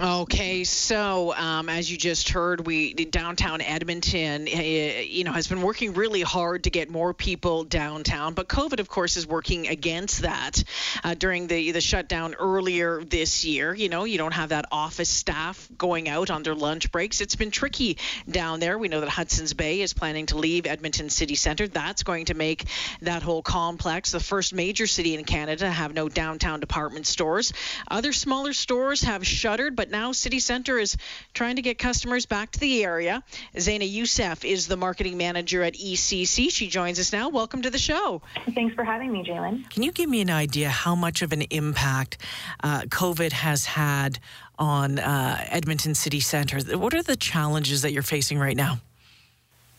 Okay, so as you just heard, downtown Edmonton, has been working really hard to get more people downtown, but COVID, of course, is working against that. During the shutdown earlier this year, you don't have that office staff going out on their lunch breaks. It's been tricky down there. We know that Hudson's Bay is planning to leave Edmonton City Centre. That's going to make that whole complex the first major city in Canada to have no downtown department stores. Other smaller stores have shuttered, but now City Centre is trying to get customers back to the area. Zaina Youssef is the marketing manager at ECC. She joins us now. Welcome to the show. Thanks for having me, Jalen. Can you give me an idea how much of an impact COVID has had on Edmonton City Centre? What are the challenges that you're facing right now?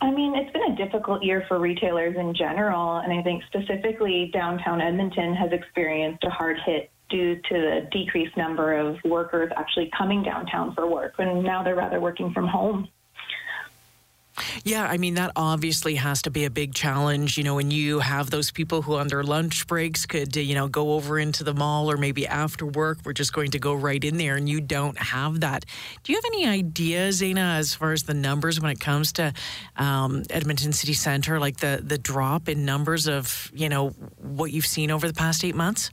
I mean, it's been a difficult year for retailers in general, and I think specifically downtown Edmonton has experienced a hard hit due to the decreased number of workers actually coming downtown for work, and now they're rather working from home. Yeah, I mean, that obviously has to be a big challenge, when you have those people who on their lunch breaks could, go over into the mall, or maybe after work, we're just going to go right in there, and you don't have that. Do you have any idea, Zaina, as far as the numbers when it comes to Edmonton City Centre, like the drop in numbers of, what you've seen over the past 8 months?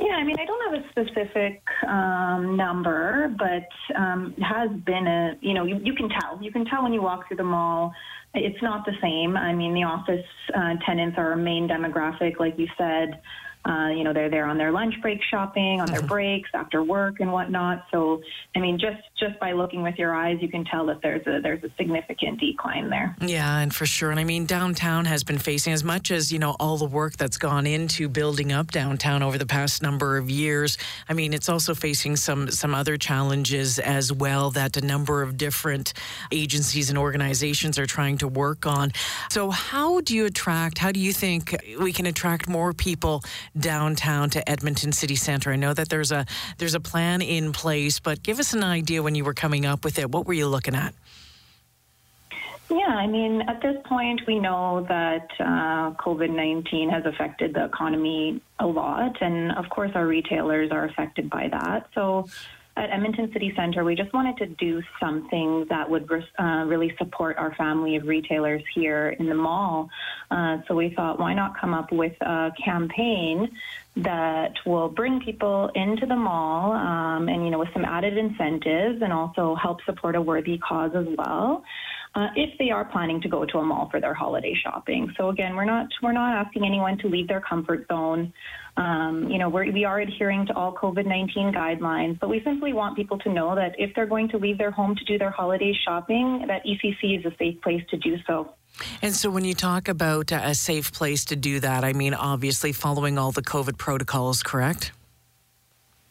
Yeah, I mean, I don't have a specific number, but it has been you can tell. You can tell when you walk through the mall, it's not the same. I mean, the office tenants are our main demographic, like you said. They're there on their lunch break shopping, on their breaks, after work and whatnot. So, I mean, just by looking with your eyes, you can tell that there's a significant decline there. Yeah, and for sure. And I mean, downtown has been facing, as much as, all the work that's gone into building up downtown over the past number of years, I mean, it's also facing some other challenges as well that a number of different agencies and organizations are trying to work on. So how do you think we can attract more people downtown to Edmonton City Centre? I know that there's a plan in place, but give us an idea when you were coming up with it. What were you looking at? Yeah, I mean, at this point, we know that COVID-19 has affected the economy a lot, and of course, our retailers are affected by that. So at Edmonton City Centre, we just wanted to do something that would really support our family of retailers here in the mall. So we thought, why not come up with a campaign that will bring people into the mall and with some added incentives, and also help support a worthy cause as well, if they are planning to go to a mall for their holiday shopping. So again, we're not asking anyone to leave their comfort zone. We are adhering to all COVID-19 guidelines, but we simply want people to know that if they're going to leave their home to do their holiday shopping, that ECC is a safe place to do so. And so when you talk about a safe place to do that, I mean, obviously following all the COVID protocols, correct?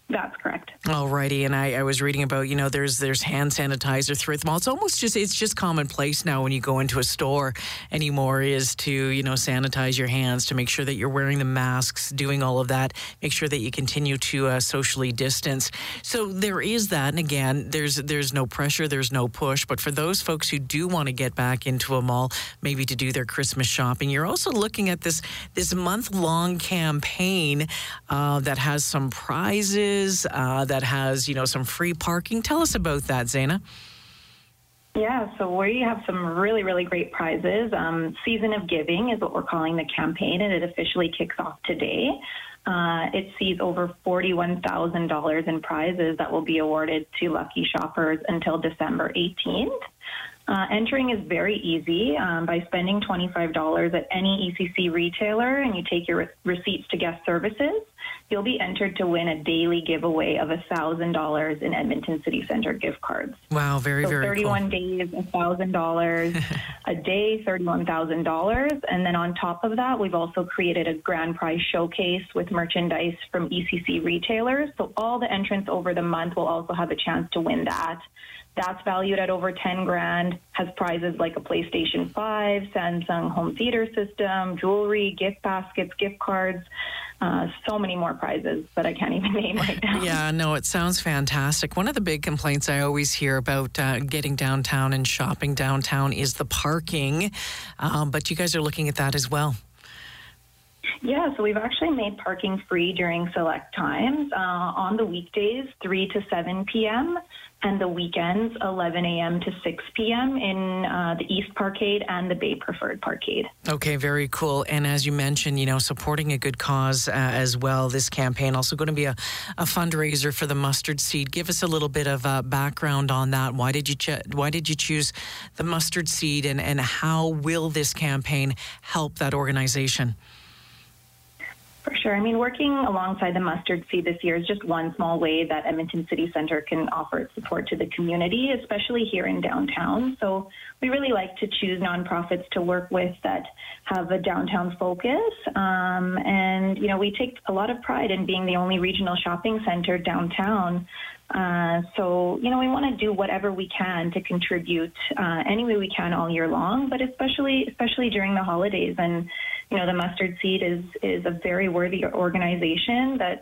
That's correct. All righty. And I was reading about, there's hand sanitizer through the mall. It's almost it's just commonplace now when you go into a store anymore is to, sanitize your hands, to make sure that you're wearing the masks, doing all of that, make sure that you continue to socially distance. So there is that. And again, there's no pressure, there's no push. But for those folks who do want to get back into a mall, maybe to do their Christmas shopping, you're also looking at this month-long campaign that has some prizes, that has, some free parking. Tell us about that, Zaina. Yeah, so we have some really, really great prizes. Season of Giving is what we're calling the campaign, and it officially kicks off today. It sees over $41,000 in prizes that will be awarded to lucky shoppers until December 18th. Entering is very easy by spending $25 at any ECC retailer, and you take your receipts to guest services. You'll be entered to win a daily giveaway of $1,000 in Edmonton City Centre gift cards. Wow, very, very cool. 31 days, $1,000 a day, $31,000. And then on top of that, we've also created a grand prize showcase with merchandise from ECC retailers. So all the entrants over the month will also have a chance to win that. That's valued at over $10,000, has prizes like a PlayStation 5, Samsung home theater system, jewelry, gift baskets, gift cards. So many more prizes that I can't even name right now. Yeah, no, it sounds fantastic. One of the big complaints I always hear about getting downtown and shopping downtown is the parking, but you guys are looking at that as well. Yeah, so we've actually made parking free during select times on the weekdays, 3 to 7 p.m., and the weekends, 11 a.m. to 6 p.m. in the East Parkade and the Bay Preferred Parkade. Okay, very cool. And as you mentioned, you know, supporting a good cause as well, this campaign also going to be a fundraiser for the Mustard Seed. Give us a little bit of background on that. Why did you choose the Mustard Seed, and how will this campaign help that organization? For sure. I mean, working alongside the Mustard Seed this year is just one small way that Edmonton City Centre can offer its support to the community, especially here in downtown. So we really like to choose nonprofits to work with that have a downtown focus. And, you know, we take a lot of pride in being the only regional shopping centre downtown. So, you know, we want to do whatever we can to contribute any way we can all year long, but especially during the holidays. And, you know, the Mustard Seed is a very worthy organization that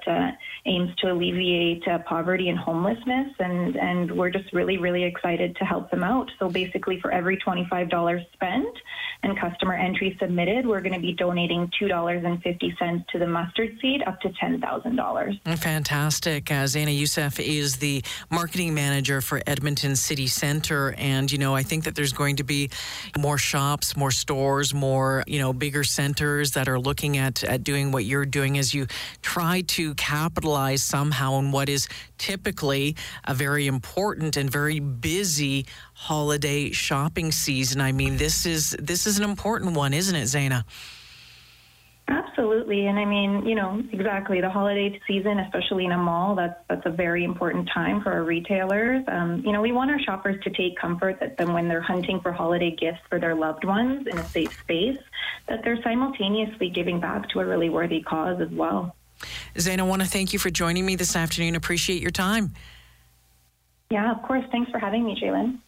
aims to alleviate poverty and homelessness, and we're just really, really excited to help them out. So basically for every $25 spent and customer entry submitted, we're going to be donating $2.50 to the Mustard Seed, up to $10,000. Fantastic. Zaina Youssef is the marketing manager for Edmonton City Centre, and, you know, I think that there's going to be more shops, more stores, more, you know, bigger centers that are looking at doing what you're doing as you try to capitalize somehow on what is typically a very important and very busy holiday shopping season. I mean, this is an important one, isn't it, Zaina? Absolutely. And I mean, you know, exactly. The holiday season, especially in a mall, that's a very important time for our retailers. You know, we want our shoppers to take comfort that then when they're hunting for holiday gifts for their loved ones in a safe space, that they're simultaneously giving back to a really worthy cause as well. Zaina, I want to thank you for joining me this afternoon. Appreciate your time. Yeah, of course. Thanks for having me, Jalen.